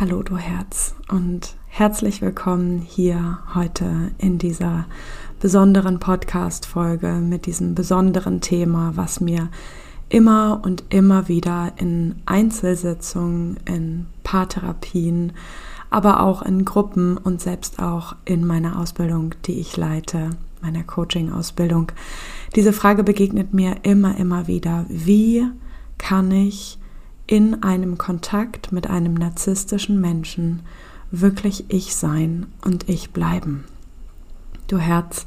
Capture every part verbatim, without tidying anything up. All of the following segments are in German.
Hallo du Herz und herzlich willkommen hier heute in dieser besonderen Podcast-Folge mit diesem besonderen Thema, was mir immer und immer wieder in Einzelsitzungen, in Paartherapien, aber auch in Gruppen und selbst auch in meiner Ausbildung, die ich leite, meiner Coaching-Ausbildung. Diese Frage begegnet mir immer, immer wieder. Wie kann ich in einem Kontakt mit einem narzisstischen Menschen wirklich ich sein und ich bleiben? Du Herz,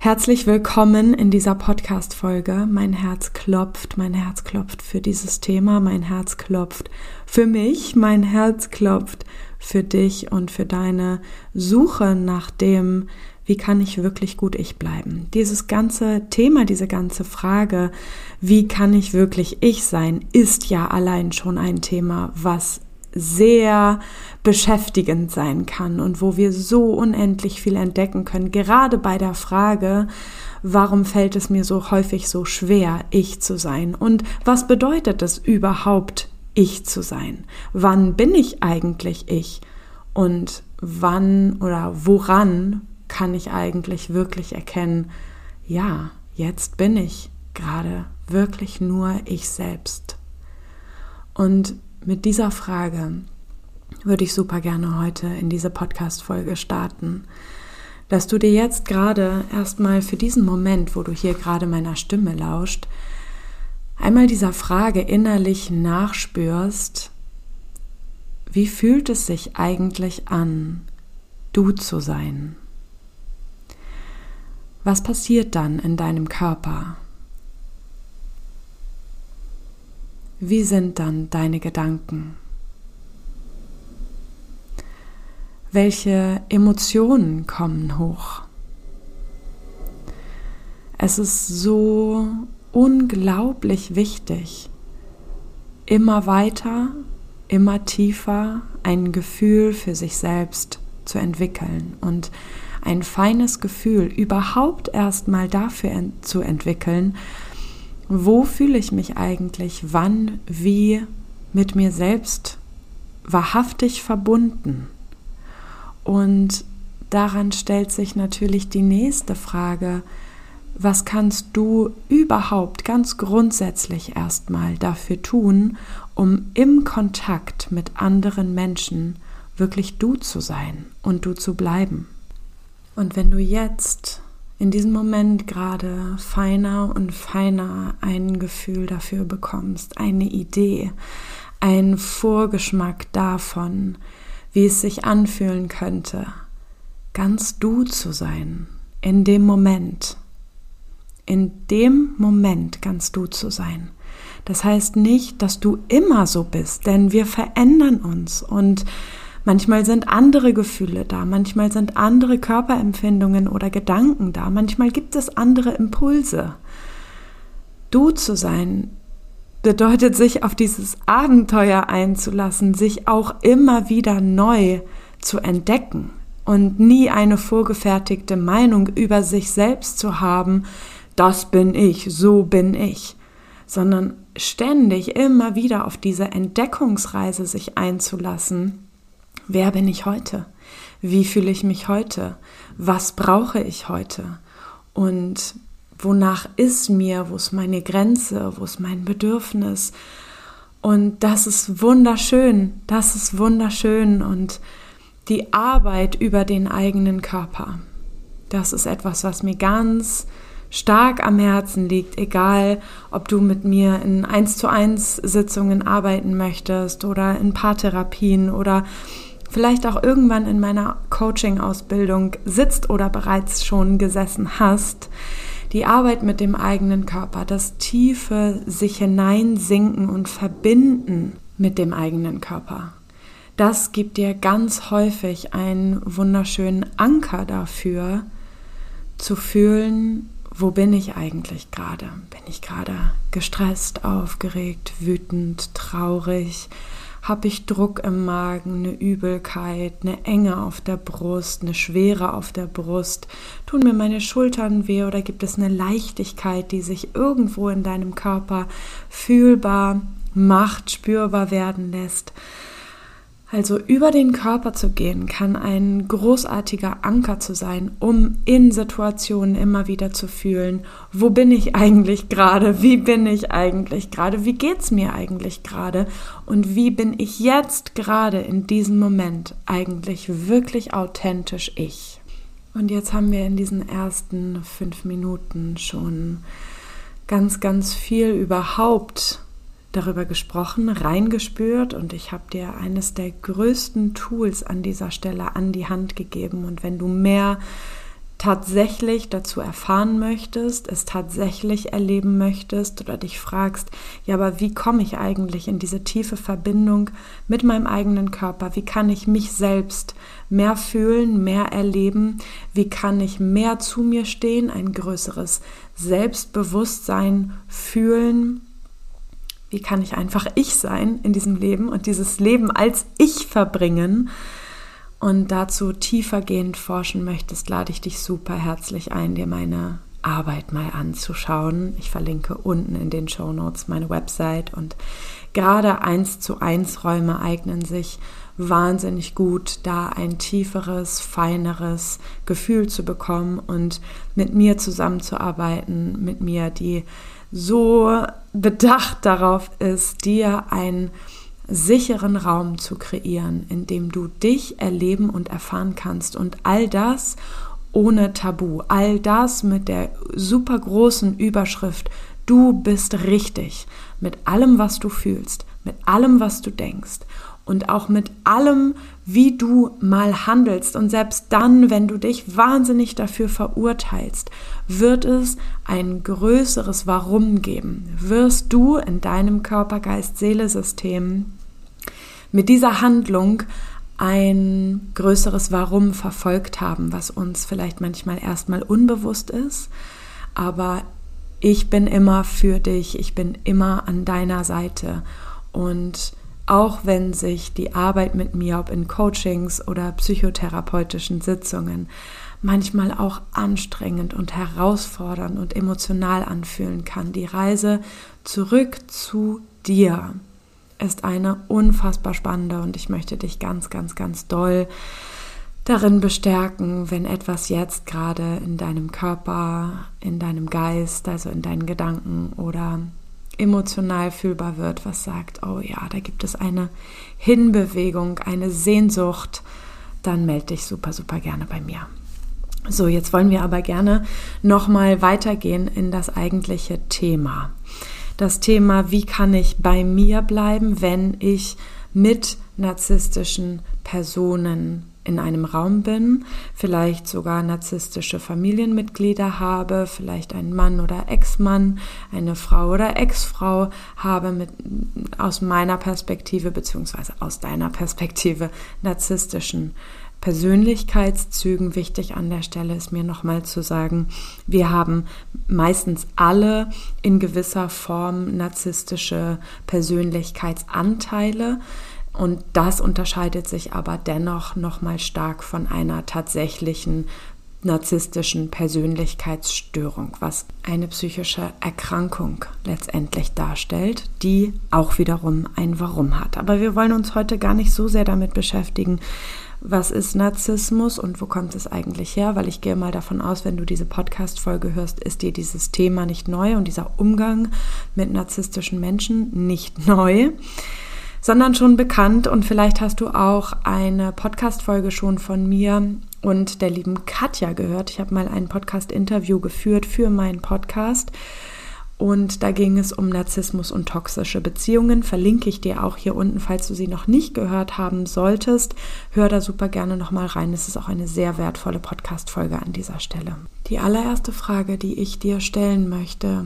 herzlich willkommen in dieser Podcast-Folge. Mein Herz klopft, mein Herz klopft für dieses Thema, mein Herz klopft für mich, mein Herz klopft für dich und für deine Suche nach dem, wie kann ich wirklich gut ich bleiben? Dieses ganze Thema, diese ganze Frage, wie kann ich wirklich ich sein, ist ja allein schon ein Thema, was sehr beschäftigend sein kann und wo wir so unendlich viel entdecken können, gerade bei der Frage, warum fällt es mir so häufig so schwer, ich zu sein und was bedeutet es überhaupt, ich zu sein? Wann bin ich eigentlich ich und wann oder woran kann ich eigentlich wirklich erkennen, ja, jetzt bin ich gerade wirklich nur ich selbst? Und mit dieser Frage würde ich super gerne heute in diese Podcast-Folge starten, dass du dir jetzt gerade erstmal für diesen Moment, wo du hier gerade meiner Stimme lauscht, einmal dieser Frage innerlich nachspürst, wie fühlt es sich eigentlich an, du zu sein? Was passiert dann in deinem Körper? Wie sind dann deine Gedanken? Welche Emotionen kommen hoch? Es ist so unglaublich wichtig, immer weiter, immer tiefer ein Gefühl für sich selbst zu entwickeln und ein feines Gefühl überhaupt erstmal dafür ent- zu entwickeln, wo fühle ich mich eigentlich, wann, wie mit mir selbst wahrhaftig verbunden? Und daran stellt sich natürlich die nächste Frage, was kannst du überhaupt ganz grundsätzlich erstmal dafür tun, um im Kontakt mit anderen Menschen wirklich du zu sein und du zu bleiben? Und wenn du jetzt in diesem Moment gerade feiner und feiner ein Gefühl dafür bekommst, eine Idee, einen Vorgeschmack davon, wie es sich anfühlen könnte, ganz du zu sein, in dem Moment, in dem Moment ganz du zu sein. Das heißt nicht, dass du immer so bist, denn wir verändern uns und manchmal sind andere Gefühle da, manchmal sind andere Körperempfindungen oder Gedanken da, manchmal gibt es andere Impulse. Du zu sein bedeutet, sich auf dieses Abenteuer einzulassen, sich auch immer wieder neu zu entdecken und nie eine vorgefertigte Meinung über sich selbst zu haben, das bin ich, so bin ich, sondern ständig immer wieder auf diese Entdeckungsreise sich einzulassen. Wer bin ich heute? Wie fühle ich mich heute? Was brauche ich heute? Und wonach ist mir? Wo ist meine Grenze? Wo ist mein Bedürfnis? Und das ist wunderschön. Das ist wunderschön. Und die Arbeit über den eigenen Körper, das ist etwas, was mir ganz stark am Herzen liegt, egal ob du mit mir in eins zu eins Sitzungen arbeiten möchtest oder in Paartherapien oder vielleicht auch irgendwann in meiner Coaching-Ausbildung sitzt oder bereits schon gesessen hast. Die Arbeit mit dem eigenen Körper, das tiefe sich hineinsinken und verbinden mit dem eigenen Körper, das gibt dir ganz häufig einen wunderschönen Anker dafür, zu fühlen, wo bin ich eigentlich gerade? Bin ich gerade gestresst, aufgeregt, wütend, traurig? Habe ich Druck im Magen, eine Übelkeit, eine Enge auf der Brust, eine Schwere auf der Brust? Tun mir meine Schultern weh oder gibt es eine Leichtigkeit, die sich irgendwo in deinem Körper fühlbar macht, spürbar werden lässt? Also über den Körper zu gehen, kann ein großartiger Anker zu sein, um in Situationen immer wieder zu fühlen, wo bin ich eigentlich gerade, wie bin ich eigentlich gerade, wie geht's mir eigentlich gerade und wie bin ich jetzt gerade in diesem Moment eigentlich wirklich authentisch ich. Und jetzt haben wir in diesen ersten fünf Minuten schon ganz, ganz viel überhaupt darüber gesprochen, reingespürt und ich habe dir eines der größten Tools an dieser Stelle an die Hand gegeben und wenn du mehr tatsächlich dazu erfahren möchtest, es tatsächlich erleben möchtest oder dich fragst, ja, aber wie komme ich eigentlich in diese tiefe Verbindung mit meinem eigenen Körper? Wie kann ich mich selbst mehr fühlen, mehr erleben? Wie kann ich mehr zu mir stehen, ein größeres Selbstbewusstsein fühlen? Wie kann ich einfach ich sein in diesem Leben und dieses Leben als ich verbringen? Und dazu tiefergehend forschen möchtest, lade ich dich super herzlich ein, dir meine Arbeit mal anzuschauen. Ich verlinke unten in den Shownotes meine Website und gerade eins zu eins Räume eignen sich wahnsinnig gut, da ein tieferes, feineres Gefühl zu bekommen und mit mir zusammenzuarbeiten, mit mir, die so bedacht darauf ist, dir einen sicheren Raum zu kreieren, in dem du dich erleben und erfahren kannst und all das ohne Tabu, all das mit der super großen Überschrift, du bist richtig, mit allem, was du fühlst, mit allem, was du denkst und auch mit allem, wie du mal handelst. Und selbst dann, wenn du dich wahnsinnig dafür verurteilst, wird es ein größeres Warum geben. Wirst du in deinem Körper-Geist-Seele-System mit dieser Handlung ein größeres Warum verfolgt haben, was uns vielleicht manchmal erstmal unbewusst ist, aber ich bin immer für dich, ich bin immer an deiner Seite und auch wenn sich die Arbeit mit mir, ob in Coachings oder psychotherapeutischen Sitzungen, manchmal auch anstrengend und herausfordernd und emotional anfühlen kann, die Reise zurück zu dir ist eine unfassbar spannende und ich möchte dich ganz, ganz, ganz doll darin bestärken, wenn etwas jetzt gerade in deinem Körper, in deinem Geist, also in deinen Gedanken oder emotional fühlbar wird, was sagt, oh ja, da gibt es eine Hinbewegung, eine Sehnsucht, dann melde dich super, super gerne bei mir. So, jetzt wollen wir aber gerne nochmal weitergehen in das eigentliche Thema. Das Thema, wie kann ich bei mir bleiben, wenn ich mit narzisstischen Personen in einem Raum bin, vielleicht sogar narzisstische Familienmitglieder habe, vielleicht einen Mann oder Ex-Mann, eine Frau oder Ex-Frau habe, mit aus meiner Perspektive bzw. aus deiner Perspektive narzisstischen Persönlichkeitszügen. Wichtig an der Stelle ist mir nochmal zu sagen, wir haben meistens alle in gewisser Form narzisstische Persönlichkeitsanteile. Und das unterscheidet sich aber dennoch nochmal stark von einer tatsächlichen narzisstischen Persönlichkeitsstörung, was eine psychische Erkrankung letztendlich darstellt, die auch wiederum ein Warum hat. Aber wir wollen uns heute gar nicht so sehr damit beschäftigen, was ist Narzissmus und wo kommt es eigentlich her? Weil ich gehe mal davon aus, wenn du diese Podcast-Folge hörst, ist dir dieses Thema nicht neu und dieser Umgang mit narzisstischen Menschen nicht neu, sondern schon bekannt und vielleicht hast du auch eine Podcast-Folge schon von mir und der lieben Katja gehört. Ich habe mal ein Podcast-Interview geführt für meinen Podcast und da ging es um Narzissmus und toxische Beziehungen. Verlinke ich dir auch hier unten, falls du sie noch nicht gehört haben solltest. Hör da super gerne nochmal rein, es ist auch eine sehr wertvolle Podcast-Folge an dieser Stelle. Die allererste Frage, die ich dir stellen möchte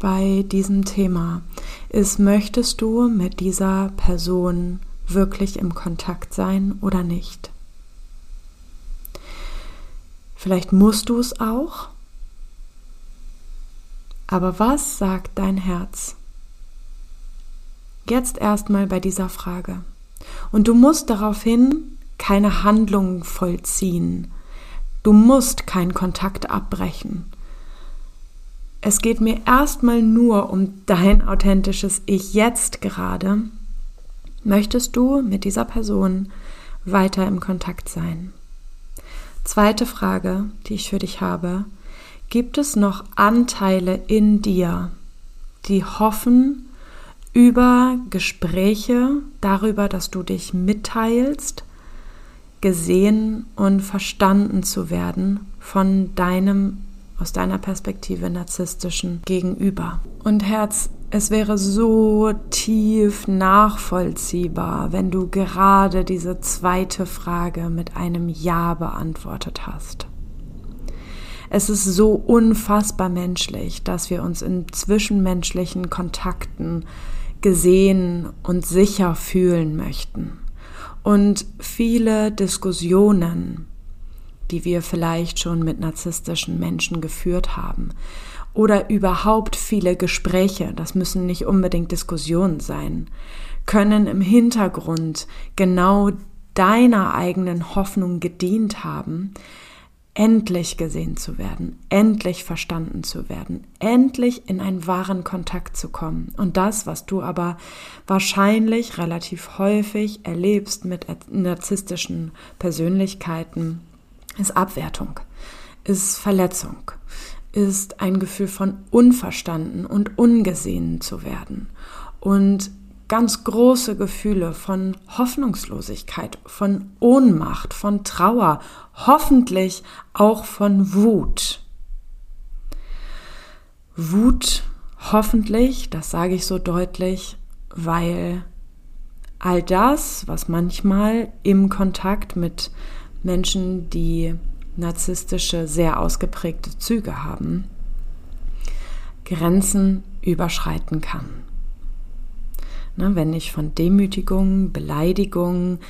bei diesem Thema ist, möchtest du mit dieser Person wirklich im Kontakt sein oder nicht? Vielleicht musst du es auch, aber was sagt dein Herz? Jetzt erstmal bei dieser Frage. Und du musst daraufhin keine Handlung vollziehen. Du musst keinen Kontakt abbrechen. Es geht mir erstmal nur um dein authentisches Ich jetzt gerade Möchtest du mit dieser Person weiter im Kontakt sein? Zweite Frage, die ich für dich habe. Gibt es noch Anteile in dir, die hoffen über Gespräche, darüber, dass du dich mitteilst, gesehen und verstanden zu werden von deinem, aus deiner Perspektive narzisstischen Gegenüber? Und Herz, es wäre so tief nachvollziehbar, wenn du gerade diese zweite Frage mit einem Ja beantwortet hast. Es ist so unfassbar menschlich, dass wir uns in zwischenmenschlichen Kontakten gesehen und sicher fühlen möchten. Und viele Diskussionen, die wir vielleicht schon mit narzisstischen Menschen geführt haben, oder überhaupt viele Gespräche, das müssen nicht unbedingt Diskussionen sein, können im Hintergrund genau deiner eigenen Hoffnung gedient haben, endlich gesehen zu werden, endlich verstanden zu werden, endlich in einen wahren Kontakt zu kommen. Und das, was du aber wahrscheinlich relativ häufig erlebst mit narzisstischen Persönlichkeiten, ist Abwertung, ist Verletzung, ist ein Gefühl von unverstanden und ungesehen zu werden und ganz große Gefühle von Hoffnungslosigkeit, von Ohnmacht, von Trauer, hoffentlich auch von Wut. Wut, hoffentlich, das sage ich so deutlich, weil all das, was manchmal im Kontakt mit Menschen, die narzisstische, sehr ausgeprägte Züge haben, Grenzen überschreiten kann. Ne, wenn ich von Demütigung, Beleidigung,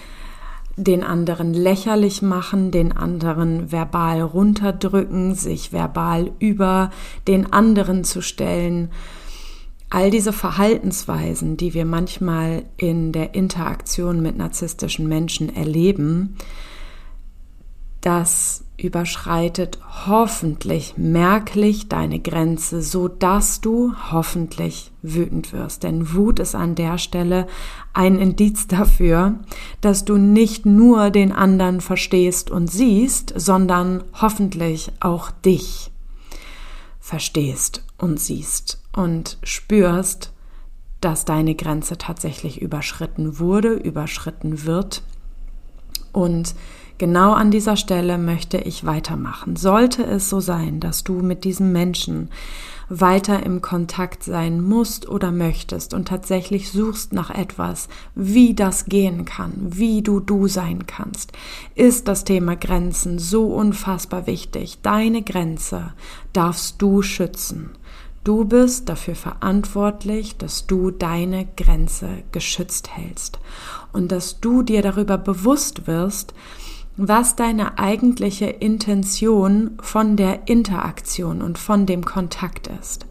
den anderen lächerlich machen, den anderen verbal runterdrücken, sich verbal über den anderen zu stellen. All diese Verhaltensweisen, die wir manchmal in der Interaktion mit narzisstischen Menschen erleben, das überschreitet hoffentlich merklich deine Grenze, sodass du hoffentlich wütend wirst. Denn Wut ist an der Stelle ein Indiz dafür, dass du nicht nur den anderen verstehst und siehst, sondern hoffentlich auch dich verstehst und siehst und spürst, dass deine Grenze tatsächlich überschritten wurde, überschritten wird. Und genau an dieser Stelle möchte ich weitermachen. Sollte es so sein, dass du mit diesem Menschen weiter im Kontakt sein musst oder möchtest und tatsächlich suchst nach etwas, wie das gehen kann, wie du du sein kannst, ist das Thema Grenzen so unfassbar wichtig. Deine Grenze darfst du schützen. Du bist dafür verantwortlich, dass du deine Grenze geschützt hältst und dass du dir darüber bewusst wirst, was deine eigentliche Intention von der Interaktion und von dem Kontakt ist.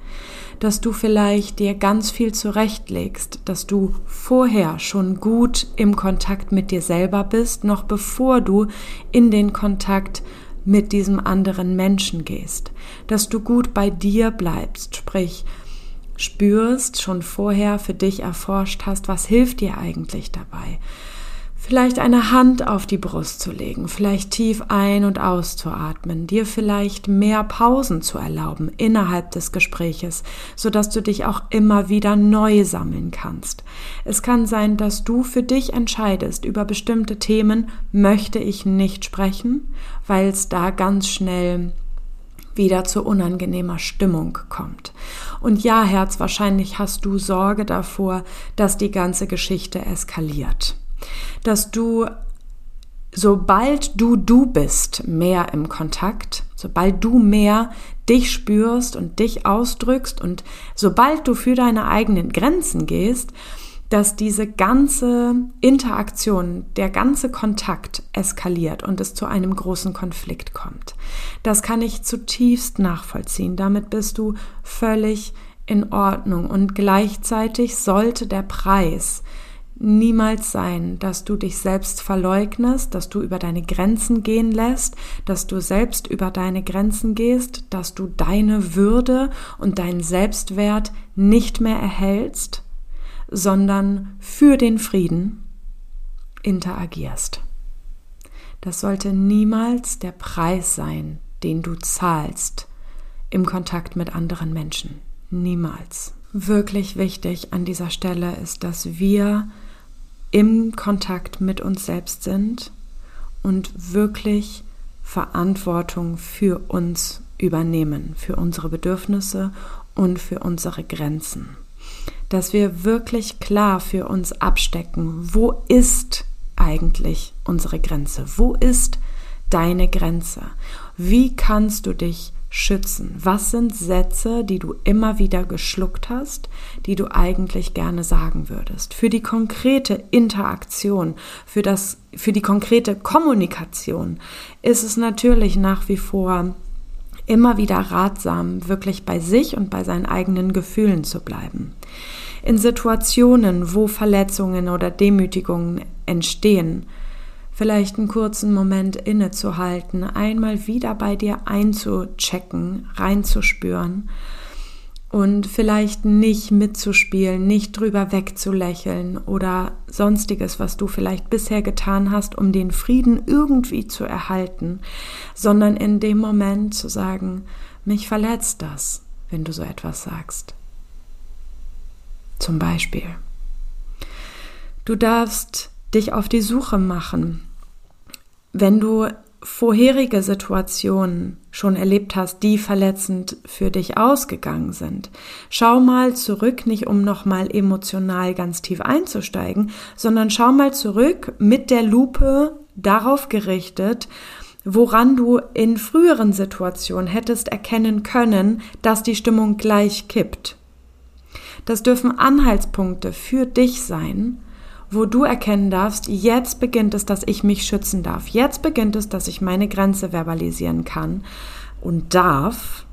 Dass du vielleicht dir ganz viel zurechtlegst, dass du vorher schon gut im Kontakt mit dir selber bist, noch bevor du in den Kontakt mit diesem anderen Menschen gehst. Dass du gut bei dir bleibst, sprich spürst, schon vorher für dich erforscht hast, was hilft dir eigentlich dabei. Vielleicht eine Hand auf die Brust zu legen, vielleicht tief ein- und auszuatmen, dir vielleicht mehr Pausen zu erlauben innerhalb des Gespräches, sodass du dich auch immer wieder neu sammeln kannst. Es kann sein, dass du für dich entscheidest, über bestimmte Themen möchte ich nicht sprechen, weil es da ganz schnell wieder zu unangenehmer Stimmung kommt. Und ja, Herz, wahrscheinlich hast du Sorge davor, dass die ganze Geschichte eskaliert. Dass du, sobald du du bist, mehr im Kontakt, sobald du mehr dich spürst und dich ausdrückst und sobald du für deine eigenen Grenzen gehst, dass diese ganze Interaktion, der ganze Kontakt eskaliert und es zu einem großen Konflikt kommt. Das kann ich zutiefst nachvollziehen. Damit bist du völlig in Ordnung und gleichzeitig sollte der Preis niemals sein, dass du dich selbst verleugnest, dass du über deine Grenzen gehen lässt, dass du selbst über deine Grenzen gehst, dass du deine Würde und deinen Selbstwert nicht mehr erhältst, sondern für den Frieden interagierst. Das sollte niemals der Preis sein, den du zahlst im Kontakt mit anderen Menschen. Niemals. Wirklich wichtig an dieser Stelle ist, dass wir im Kontakt mit uns selbst sind und wirklich Verantwortung für uns übernehmen, für unsere Bedürfnisse und für unsere Grenzen. Dass wir wirklich klar für uns abstecken, wo ist eigentlich unsere Grenze? Wo ist deine Grenze? Wie kannst du dich schützen? Was sind Sätze, die du immer wieder geschluckt hast, die du eigentlich gerne sagen würdest? Für die konkrete Interaktion, für das, für die konkrete Kommunikation ist es natürlich nach wie vor immer wieder ratsam, wirklich bei sich und bei seinen eigenen Gefühlen zu bleiben. In Situationen, wo Verletzungen oder Demütigungen entstehen, vielleicht einen kurzen Moment innezuhalten, einmal wieder bei dir einzuchecken, reinzuspüren und vielleicht nicht mitzuspielen, nicht drüber wegzulächeln oder sonstiges, was du vielleicht bisher getan hast, um den Frieden irgendwie zu erhalten, sondern in dem Moment zu sagen, mich verletzt das, wenn du so etwas sagst. Zum Beispiel. Du darfst dich auf die Suche machen. Wenn du vorherige Situationen schon erlebt hast, die verletzend für dich ausgegangen sind, schau mal zurück, nicht um nochmal emotional ganz tief einzusteigen, sondern schau mal zurück mit der Lupe darauf gerichtet, woran du in früheren Situationen hättest erkennen können, dass die Stimmung gleich kippt. Das dürfen Anhaltspunkte für dich sein, wo du erkennen darfst, jetzt beginnt es, dass ich mich schützen darf. Jetzt beginnt es, dass ich meine Grenze verbalisieren kann und darf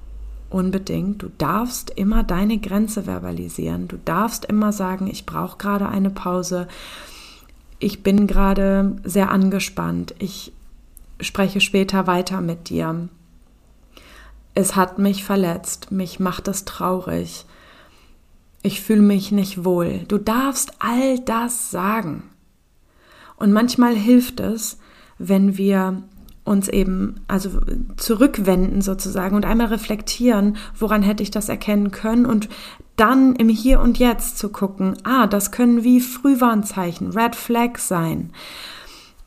unbedingt. Du darfst immer deine Grenze verbalisieren. Du darfst immer sagen, ich brauche gerade eine Pause. Ich bin gerade sehr angespannt. Ich spreche später weiter mit dir. Es hat mich verletzt. Mich macht es traurig. Ich fühle mich nicht wohl. Du darfst all das sagen. Und manchmal hilft es, wenn wir uns eben also zurückwenden sozusagen und einmal reflektieren, woran hätte ich das erkennen können und dann im Hier und Jetzt zu gucken, ah, das können wie Frühwarnzeichen, Red Flags sein.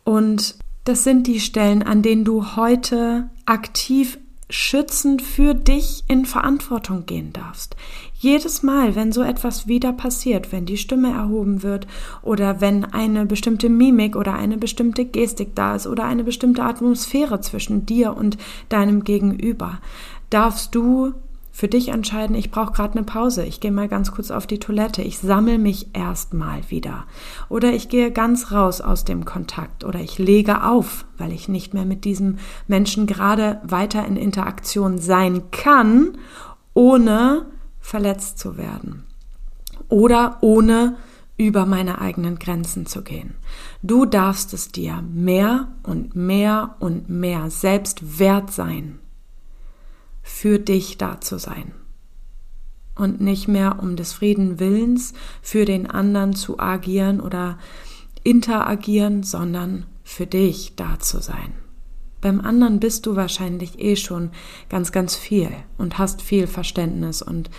Und das sind die Stellen, an denen du heute aktiv schützend für dich in Verantwortung gehen darfst. Jedes Mal, wenn so etwas wieder passiert, wenn die Stimme erhoben wird oder wenn eine bestimmte Mimik oder eine bestimmte Gestik da ist oder eine bestimmte Atmosphäre zwischen dir und deinem Gegenüber, darfst du für dich entscheiden, ich brauche gerade eine Pause, ich gehe mal ganz kurz auf die Toilette, ich sammle mich erstmal wieder oder ich gehe ganz raus aus dem Kontakt oder ich lege auf, weil ich nicht mehr mit diesem Menschen gerade weiter in Interaktion sein kann, ohne verletzt zu werden oder ohne über meine eigenen Grenzen zu gehen. Du darfst es dir mehr und mehr und mehr selbst wert sein, für dich da zu sein und nicht mehr um des Friedens Willens für den anderen zu agieren oder interagieren, sondern für dich da zu sein. Beim anderen bist du wahrscheinlich eh schon ganz, ganz viel und hast viel Verständnis und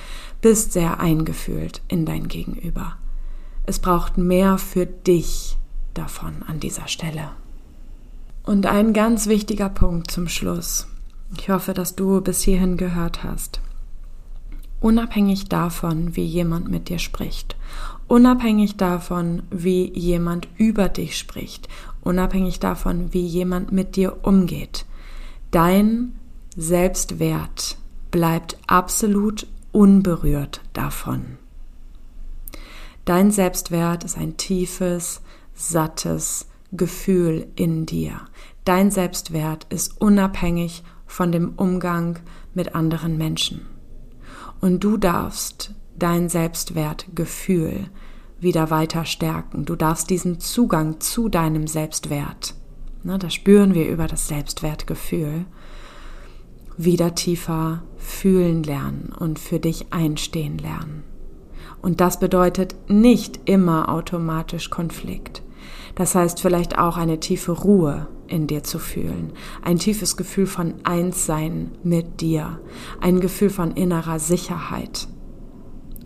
bist sehr eingefühlt in dein Gegenüber. Es braucht mehr für dich davon an dieser Stelle. Und ein ganz wichtiger Punkt zum Schluss. Ich hoffe, dass du bis hierhin gehört hast. Unabhängig davon, wie jemand mit dir spricht, unabhängig davon, wie jemand über dich spricht, unabhängig davon, wie jemand mit dir umgeht, dein Selbstwert bleibt absolut unberührt davon. Dein Selbstwert ist ein tiefes, sattes Gefühl in dir. Dein Selbstwert ist unabhängig von dem Umgang mit anderen Menschen. Und du darfst dein Selbstwertgefühl wieder weiter stärken. Du darfst diesen Zugang zu deinem Selbstwert, ne, das spüren wir über das Selbstwertgefühl, wieder tiefer fühlen lernen und für dich einstehen lernen. Und das bedeutet nicht immer automatisch Konflikt. Das heißt vielleicht auch eine tiefe Ruhe in dir zu fühlen, ein tiefes Gefühl von Einssein mit dir, ein Gefühl von innerer Sicherheit.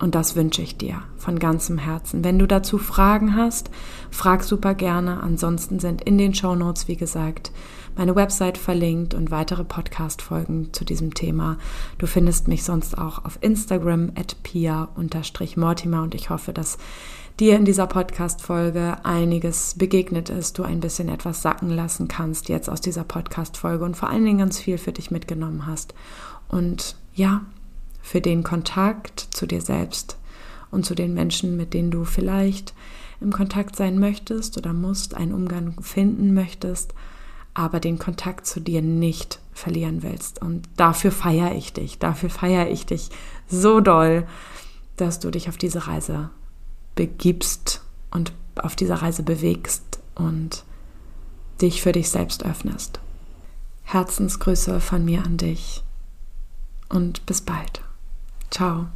Und das wünsche ich dir von ganzem Herzen. Wenn du dazu Fragen hast, frag super gerne. Ansonsten sind in den Shownotes, wie gesagt, meine Website verlinkt und weitere Podcast-Folgen zu diesem Thema. Du findest mich sonst auch auf Instagram at pia Mortimer und ich hoffe, dass dir in dieser Podcast-Folge einiges begegnet ist, du ein bisschen etwas sacken lassen kannst jetzt aus dieser Podcast-Folge und vor allen Dingen ganz viel für dich mitgenommen hast. Und ja, für den Kontakt zu dir selbst und zu den Menschen, mit denen du vielleicht im Kontakt sein möchtest oder musst, einen Umgang finden möchtest, aber den Kontakt zu dir nicht verlieren willst. Und dafür feiere ich dich, dafür feiere ich dich so doll, dass du dich auf diese Reise begibst und auf dieser Reise bewegst und dich für dich selbst öffnest. Herzensgrüße von mir an dich und bis bald. Ciao.